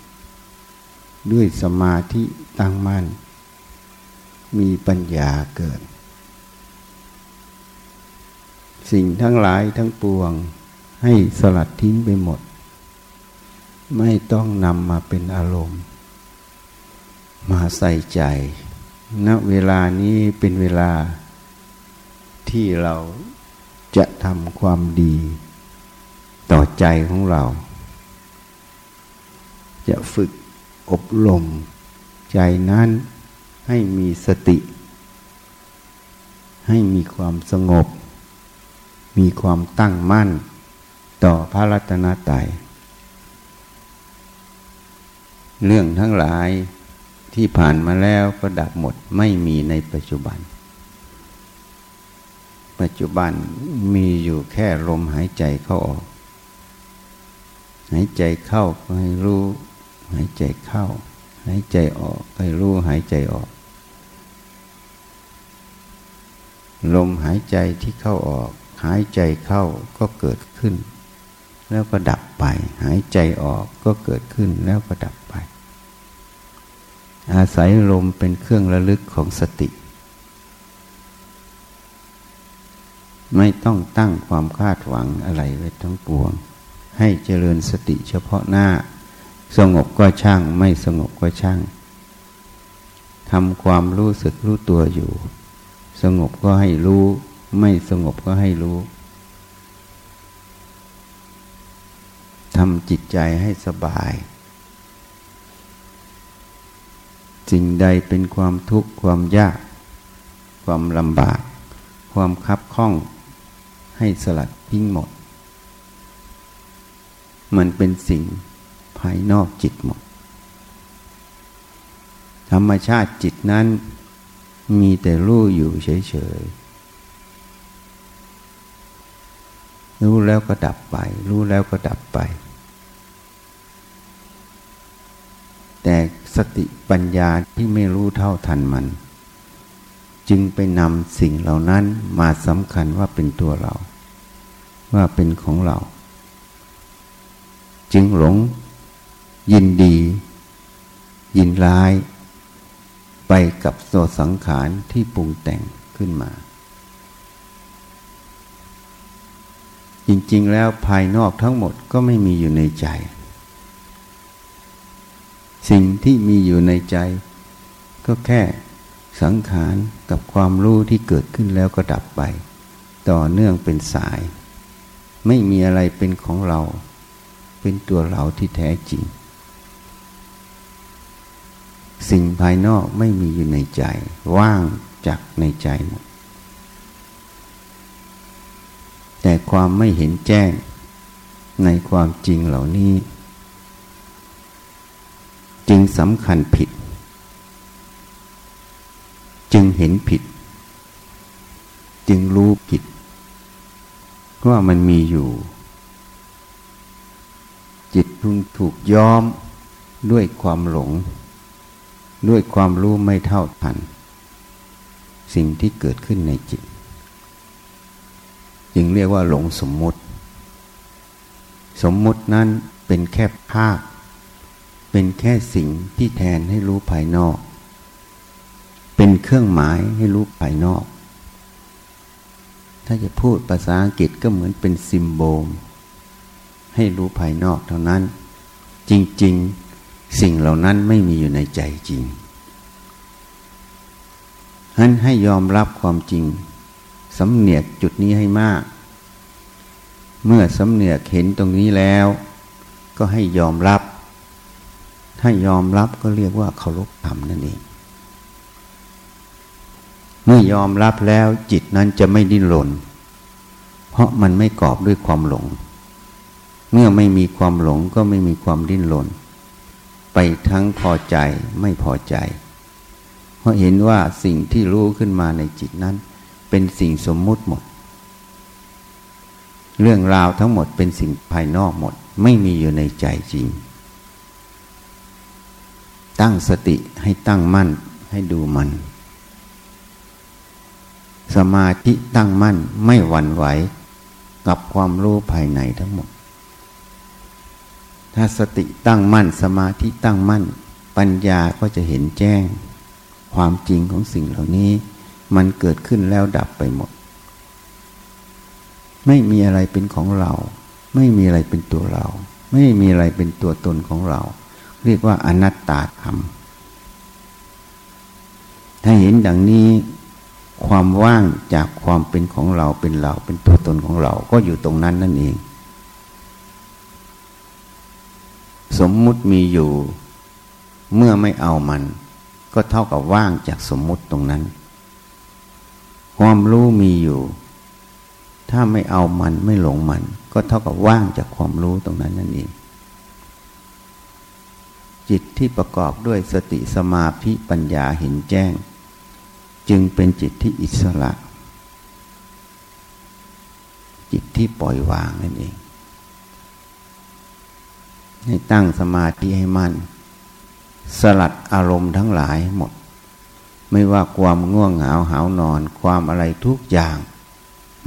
ด้วยสมาธิตั้งมั่นมีปัญญาเกิดสิ่งทั้งหลายทั้งปวงให้สลัดทิ้งไปหมดไม่ต้องนำมาเป็นอารมณ์มาใส่ใจณเวลานี้เป็นเวลาที่เราจะทำความดีต่อใจของเราจะฝึกอบรมใจนั้นให้มีสติให้มีความสงบมีความตั้งมั่นต่อพระรัตนตรัยเรื่องทั้งหลายที่ผ่านมาแล้วก็ดับหมดไม่มีในปัจจุบันปัจจุบันมีอยู่แค่ลมหายใจเข้าออกหายใจเข้าก็ให้รู้หายใจเข้าหายใจออกให้รู้หายใจออกลมหายใจที่เข้าออกหายใจเข้าก็เกิดขึ้นแล้วก็ดับไปหายใจออกก็เกิดขึ้นแล้วก็ดับไปอาศัยลมเป็นเครื่องระลึกของสติไม่ต้องตั้งความคาดหวังอะไรไว้ทั้งปวงให้เจริญสติเฉพาะหน้าสงบก็ช่างไม่สงบก็ช่างทำความรู้สึกรู้ตัวอยู่สงบก็ให้รู้ไม่สงบก็ให้รู้ทำจิตใจให้สบายสิ่งใดเป็นความทุกข์ความยากความลำบากความคับข้องให้สลัดทิ้งหมดมันเป็นสิ่งภายนอกจิตหมดธรรมชาติจิตนั้นมีแต่รู้อยู่เฉยๆรู้แล้วก็ดับไปรู้แล้วก็ดับไปแต่สติปัญญาที่ไม่รู้เท่าทันมันจึงไปนำสิ่งเหล่านั้นมาสำคัญว่าเป็นตัวเราว่าเป็นของเราจึงหลงยินดียินร้ายไปกับตัวสังขารที่ปรุงแต่งขึ้นมาจริงๆแล้วภายนอกทั้งหมดก็ไม่มีอยู่ในใจสิ่งที่มีอยู่ในใจก็แค่สังขารกับความรู้ที่เกิดขึ้นแล้วก็ดับไปต่อเนื่องเป็นสายไม่มีอะไรเป็นของเราเป็นตัวเราที่แท้จริงสิ่งภายนอกไม่มีอยู่ในใจว่างจากในใจหมดแต่ความไม่เห็นแจ้งในความจริงเหล่านี้จึงสำคัญผิดจึงเห็นผิด จึงรู้ผิดว่ามันมีอยู่จิตพึงถูกย้อมด้วยความหลงด้วยความรู้ไม่เท่าทันสิ่งที่เกิดขึ้นในจิตจึงเรียกว่าหลงสมมุติสมมุตินั้นเป็นแค่ภาพเป็นแค่สิ่งที่แทนให้รู้ภายนอกเป็นเครื่องหมายให้รู้ภายนอกถ้าจะพูดภาษาอังกฤษก็เหมือนเป็นซิมโบลให้รู้ภายนอกเท่านั้นจริงๆสิ่งเหล่านั้นไม่มีอยู่ในใจจริงนั้นให้ยอมรับความจริงสำเนียกจุดนี้ให้มากเมื่อสำเนียกเห็นตรงนี้แล้วก็ให้ยอมรับถ้ายอมรับก็เรียกว่าเคารพธรรมนั่นเองเมื่อยอมรับแล้วจิตนั้นจะไม่ดิ้นรนเพราะมันไม่กอบด้วยความหลงเมื่อไม่มีความหลงก็ไม่มีความดิ้นรนไปทั้งพอใจไม่พอใจเพราะเห็นว่าสิ่งที่รู้ขึ้นมาในจิตนั้นเป็นสิ่งสมมุติหมดเรื่องราวทั้งหมดเป็นสิ่งภายนอกหมดไม่มีอยู่ในใจจริงตั้งสติให้ตั้งมั่นให้ดูมันสมาธิตั้งมั่นไม่หวั่นไหวกับความรู้ภายในทั้งหมดถ้าสติตั้งมั่นสมาธิตั้งมั่นปัญญาก็จะเห็นแจ้งความจริงของสิ่งเหล่านี้มันเกิดขึ้นแล้วดับไปหมดไม่มีอะไรเป็นของเราไม่มีอะไรเป็นตัวเราไม่มีอะไรเป็นตัวตนของเราเรียกว่าอนัตตาธรรมถ้าเห็นดังนี้ความว่างจากความเป็นของเราเป็นเราเป็นตัวตนของเราก็อยู่ตรงนั้นนั่นเองสมมุติมีอยู่เมื่อไม่เอามันก็เท่ากับว่างจากสมมุติตรงนั้นความรู้มีอยู่ถ้าไม่เอามันไม่หลงมันก็เท่ากับว่างจากความรู้ตรงนั้นนั่นเองจิตที่ประกอบด้วยสติสมาธิปัญญาเห็นแจ้งจึงเป็นจิตที่อิสระจิตที่ปล่อยวางนั่นเองให้ตั้งสมาธิให้มั่นสลัดอารมณ์ทั้งหลายหมดไม่ว่าความง่วงเหงาหาวนอนความอะไรทุกอย่าง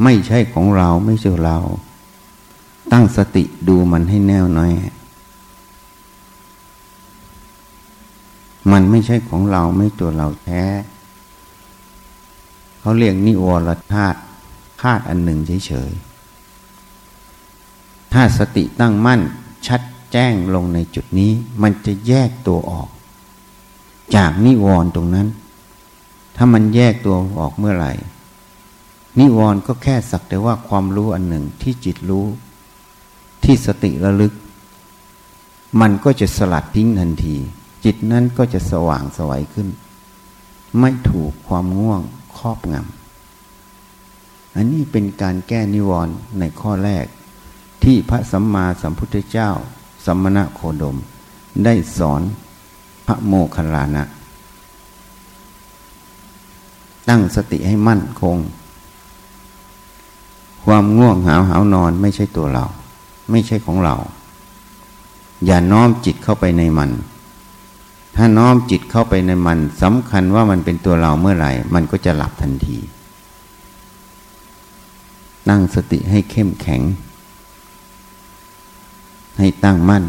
ไม่ใช่ของเราไม่ใช่เราตั้งสติดูมันให้แน่วแน่มันไม่ใช่ของเราไม่ตัวเราแท้เขาเรียกนิวรธาตุธาตุอันหนึ่งเฉยๆถ้าสติตั้งมั่นชัดแจ้งลงในจุดนี้มันจะแยกตัวออกจากนิวรณ์ตรงนั้นถ้ามันแยกตัวออกเมื่อไหร่นิวรณ์ก็แค่สักแต่ว่าความรู้อันหนึ่งที่จิตรู้ที่สติระลึกมันก็จะสลัดทิ้งทันทีจิตนั้นก็จะสว่างไสวขึ้นไม่ถูกความง่วงครอบงำอันนี้เป็นการแก้นิวรณ์ในข้อแรกที่พระสัมมาสัมพุทธเจ้าสมณะโคดมได้สอนพระโมคคัลลานะตั้งสติให้มั่นคงความง่วงหาวนอนไม่ใช่ตัวเราไม่ใช่ของเราอย่าน้อมจิตเข้าไปในมันถ้าน้อมจิตเข้าไปในมันสำคัญว่ามันเป็นตัวเราเมื่อไหร่มันก็จะหลับทันทีตั้งสติให้เข้มแข็งให้ตั้งมั่น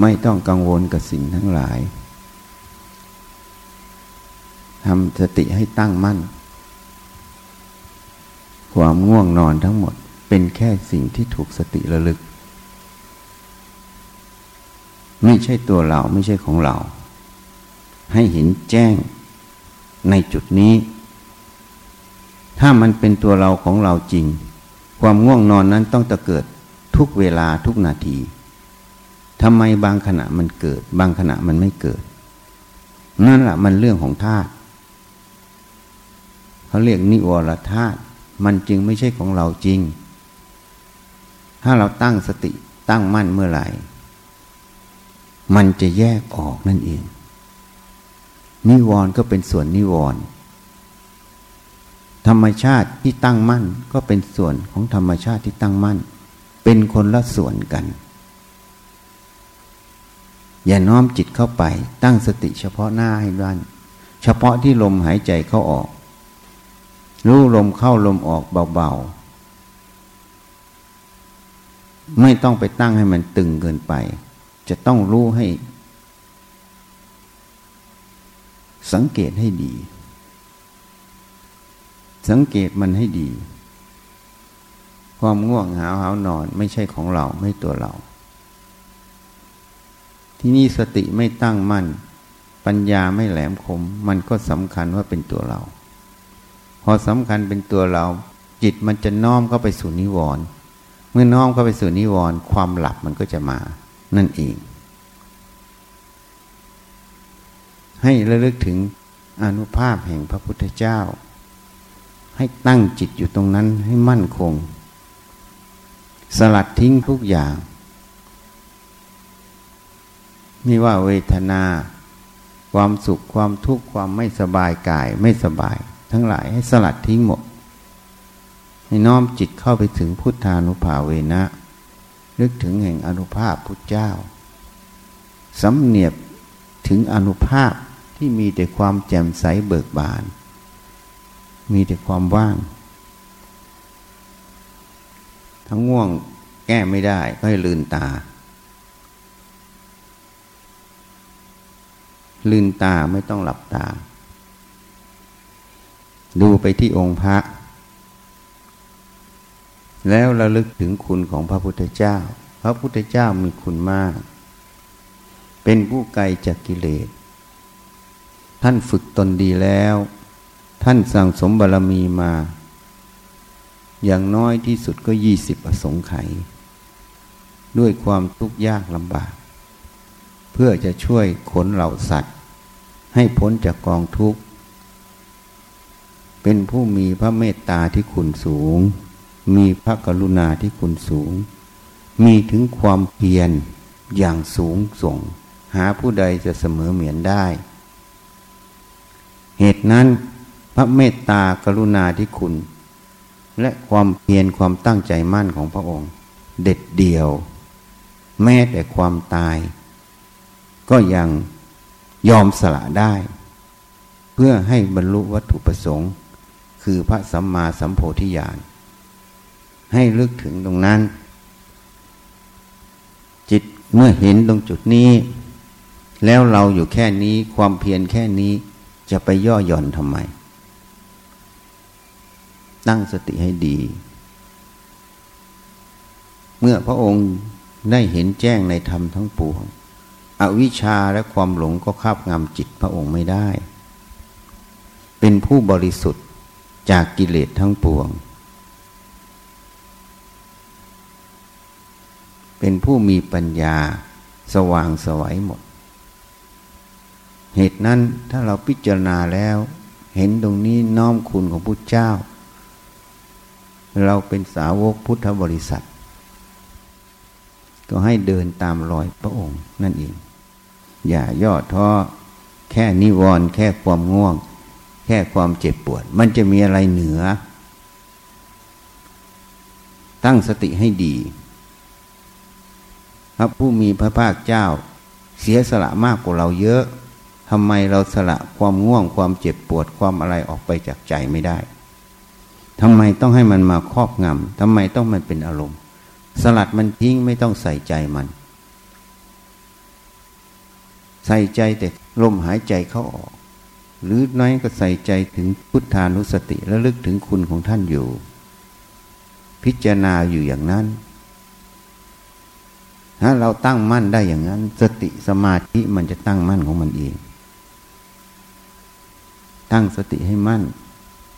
ไม่ต้องกังวลกับสิ่งทั้งหลายทำสติให้ตั้งมั่นความง่วงนอนทั้งหมดเป็นแค่สิ่งที่ถูกสติระลึกไม่ใช่ตัวเราไม่ใช่ของเราให้เห็นแจ้งในจุดนี้ถ้ามันเป็นตัวเราของเราจริงความง่วงนอนนั้นต้องเกิดทุกเวลาทุกนาทีทำไมบางขณะมันเกิดบางขณะมันไม่เกิดนั่นแหละมันเรื่องของธาตุเขาเรียกนิวรธาตุมันจึงไม่ใช่ของเราจริงถ้าเราตั้งสติตั้งมั่นเมื่อไหร่มันจะแยกออกนั่นเองนิวรณ์ก็เป็นส่วนนิวรณ์ ธรรมชาติที่ตั้งมั่นก็เป็นส่วนของธรรมชาติที่ตั้งมั่นเป็นคนละส่วนกันอย่าน้อมจิตเข้าไปตั้งสติเฉพาะหน้าให้ด้านเฉพาะที่ลมหายใจเข้าออกรู้ลมเข้าลมออกเบาๆไม่ต้องไปตั้งให้มันตึงเกินไปจะต้องรู้ให้สังเกตให้ดีสังเกตมันให้ดีความง่วงหาวนอนไม่ใช่ของเราไม่ตัวเราที่นี่สติไม่ตั้งมั่นปัญญาไม่แหลมคมมันก็สำคัญว่าเป็นตัวเราพอสำคัญเป็นตัวเราจิตมันจะน้อมเข้าไปสู่นิวรณ์เมื่อน้อมเข้าไปสู่นิวรณ์ความหลับมันก็จะมานั่นเองให้ระลึกถึงอานุภาพแห่งพระพุทธเจ้าให้ตั้งจิตอยู่ตรงนั้นให้มั่นคงสลัดทิ้งทุกอย่างไม่ว่าเวทนาความสุขความทุกข์ความไม่สบายกายไม่สบายทั้งหลายให้สลัดทิ้งหมดให้น้อมจิตเข้าไปถึงพุทธานุภาเวนะนึกถึงแห่งอานุภาพพุทธเจ้าสำเนียกถึงอานุภาพที่มีแต่ความแจ่มใสเบิกบานมีแต่ความว่างทั้งง่วงแก้ไม่ได้ก็ให้ลืมตาลืมตาไม่ต้องหลับตาดูไปที่องค์พระแล้วระลึกถึงคุณของพระพุทธเจ้าพระพุทธเจ้ามีคุณมากเป็นผู้ไกลจากกิเลสท่านฝึกตนดีแล้วท่านสั่งสมบารมีมาอย่างน้อยที่สุดก็20 อสงไขยด้วยความทุกข์ยากลำบากเพื่อจะช่วยขนเหล่าสัตว์ให้พ้นจากกองทุกข์เป็นผู้มีพระเมตตาที่คุณสูงมีพระกรุณาที่คุณสูงมีถึงความเพียรอย่างสูงส่งหาผู้ใดจะเสมอเหมือนได้เหตุนั้นพระเมตตากรุณาที่คุณและความเพียรความตั้งใจมั่นของพระองค์เด็ดเดี่ยวแม้แต่ความตายก็ยังยอมสละได้เพื่อให้บรรลุวัตถุประสงค์คือพระสัมมาสัมโพธิญาณให้ลึกถึงตรงนั้นจิตเมื่อเห็นตรงจุดนี้แล้วเราอยู่แค่นี้ความเพียรแค่นี้จะไปย่อหย่อนทำไมตั้งสติให้ดีเมื่อพระองค์ได้เห็นแจ้งในธรรมทั้งปวงอวิชชาและความหลงก็ครอบงำจิตพระองค์ไม่ได้เป็นผู้บริสุทธิ์จากกิเลสทั้งปวงเป็นผู้มีปัญญาสว่างไสวหมดเหตุนั้นถ้าเราพิจารณาแล้วเห็นตรงนี้น้อมคุณของพุทธเจ้าเราเป็นสาวกพุทธบริษัทก็ให้เดินตามรอยพระองค์นั่นเองอย่าย่อท้อแค่นิวรณ์แค่ความง่วงแค่ความเจ็บปวดมันจะมีอะไรเหนือตั้งสติให้ดีพระผู้มีพระภาคเจ้าเสียสละมากกว่าเราเยอะทำไมเราสละความง่วงความเจ็บปวดความอะไรออกไปจากใจไม่ได้ทำไมต้องให้มันมาครอบงำทำไมต้องมันเป็นอารมณ์สลัดมันทิ้งไม่ต้องใส่ใจมันใส่ใจแต่ลมหายใจเข้าออกหรือน้อยก็ใส่ใจถึงพุทธานุสติและลึกถึงคุณของท่านอยู่พิจารณาอยู่อย่างนั้นถ้าเราตั้งมั่นได้อย่างนั้นสติสมาธิมันจะตั้งมั่นของมันเองตั้งสติให้มั่น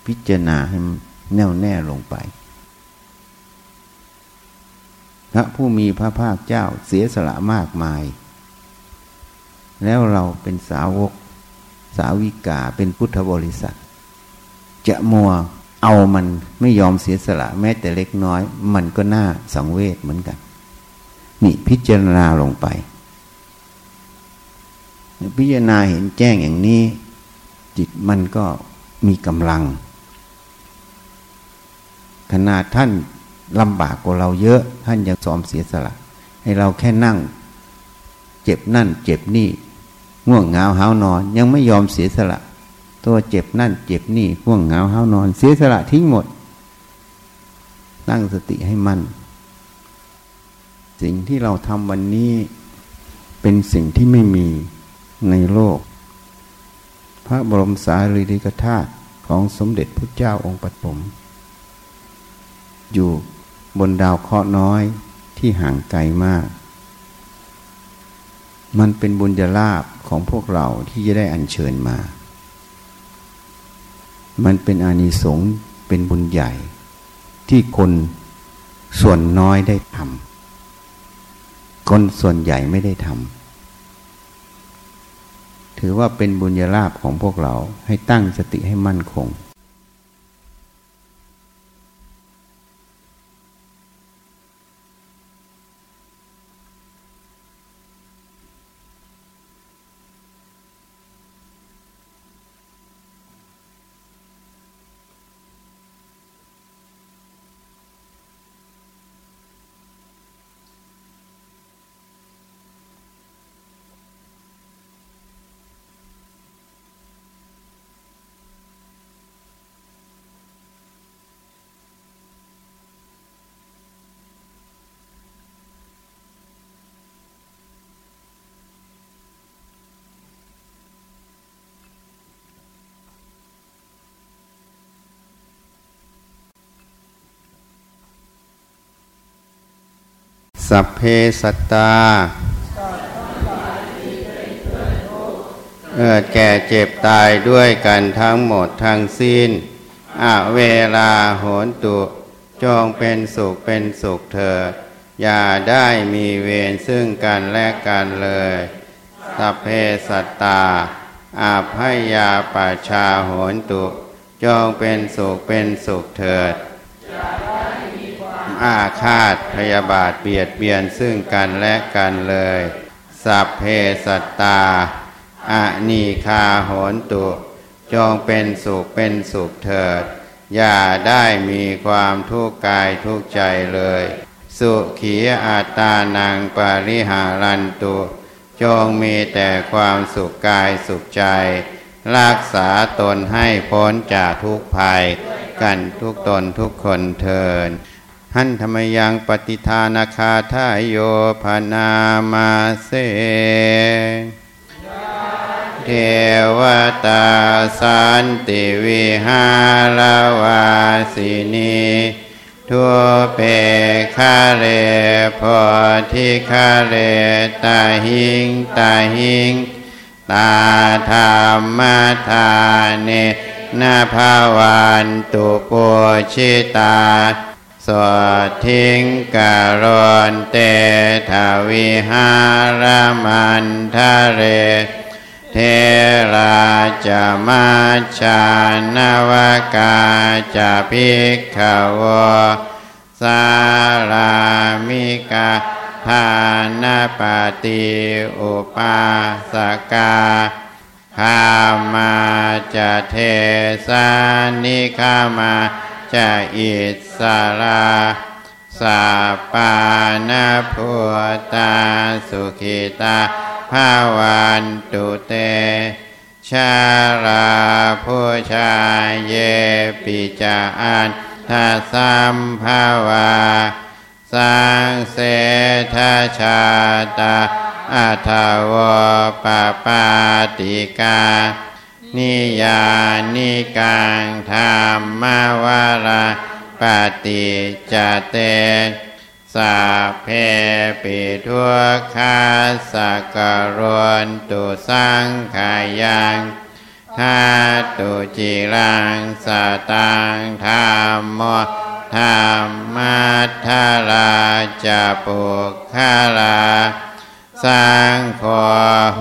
พิจารณาให้แน่วแน่ลงไปพระผู้มีพระภาคเจ้าเสียสละมากมายแล้วเราเป็นสาวกสาวิกาเป็นพุทธบริษัทจะมัวเอามันไม่ยอมเสียสละแม้แต่เล็กน้อยมันก็น่าสังเวชเหมือนกันนี่พิจารณาลงไปพิจารณาเห็นแจ้งอย่างนี้จิตมันก็มีกำลัง ขนาดท่านลำบากกว่าเราเยอะท่านยังยอมเสียสละให้เราแค่นั่งเจ็บนั่นเจ็บนี่ง่วงเหงาหาวนอนยังไม่ยอมเสียสละตัวเจ็บนั่นเจ็บนี่ง่วงเหงาหาวนอนเสียสละทิ้งหมดตั้งสติให้มั่นสิ่งที่เราทำวันนี้เป็นสิ่งที่ไม่มีในโลกพระบรมสารีริกธาตุของสมเด็จพระเจ้าองค์ปฐมอยู่บนดาวเคราะห์น้อยที่ห่างไกลมากมันเป็นบุญญาลาภของพวกเราที่จะได้อัญเชิญมามันเป็นอานิสงส์เป็นบุญใหญ่ที่คนส่วนน้อยได้ทำคนส่วนใหญ่ไม่ได้ทำถือว่าเป็นบุญญาลาภของพวกเราให้ตั้งสติให้มั่นคงสัพเพสัตตาเกิดแก่เจ็บตายด้วยกันทั้งหมดทั้งสิ้นอะเวลาโหนตุจงเป็นสุขเป็นสุขเถิดอย่าได้มีเวรซึ่งกันและกันเลยสัพเพสัตตาอาภัยยาปะชาโหนตุจงเป็นสุขเป็นสุขเถิดอาฆาตพยาบาทเบียดเบียนซึ่งกันและกันเลยสัพเพสัตตาอนีฆาโหนตุจงเป็นสุขเป็นสุขเถิดอย่าได้มีความทุกข์กายทุกข์ใจเลยสุขีอัตตานังปริหารันตุจงมีแต่ความสุขกายสุขใจรักษาตนให้พ้นจากทุกภัยกันทุกตนทุกคนเถิดหันธรรมยังปฏิทานาคาทายโยภนามาเสเทวตาสันติวิหารวาสินีทุเปคาเลโพธิคาเลตาหิงตาหิงตาธรรมทาเนนาภาวันตุปุชิตาสดทิ้งกาลอนเตทวิหารมันทะเรเทราจามาชานวกาจาภิกขวสารามิกาทานปฏิอุปาสกาคามาจเทสานิคามาจะอิสราสัพปานพุทธาสุขิตาภาวันตุเตชาราพุชาเยปิจาอันทาสัมภาวาสังเสทชาตาอัทวปปาติกานิยานิกังธรรมวาระปฏิจเตสัพเพปิทุกขาสักกรณตุสังขายังธาตุจิรังสตังธรรมธรรมัทธาราจปุคคาราสังโฆโห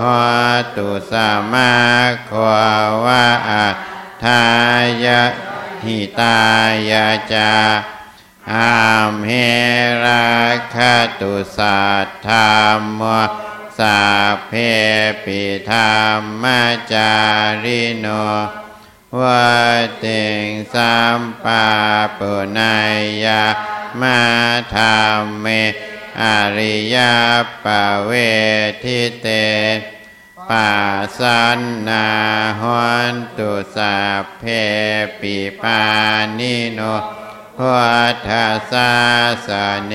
ตุสัมมาโควะอะทายะหิตายะจาอาเมระคตุสัทธามโมสัพเพปิธรรมจาริโน วัติสัมปาปุณายามาธรรมเมอริยปเวทิเตปัสสันนาหนตุสัพเพปิปานิโนพุทธัสสะสะเน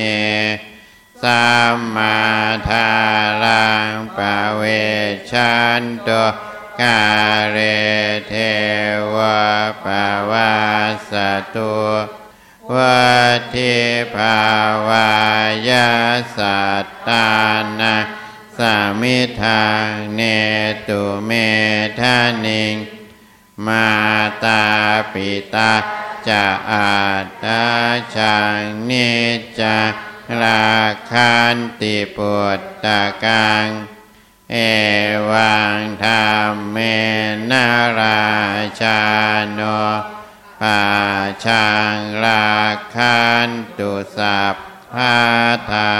สัมมาทารังปเวชันโตกาเรเทวะปวัสสตุวัติภาวายาสัตตานะสามิทางเนตุเมธานิงมาตาปิตาจะอาตาชังนิจาราคันติปุตตะกังเอวังธัมเมนะราชาโนปาชังราคันตุสัพพะทา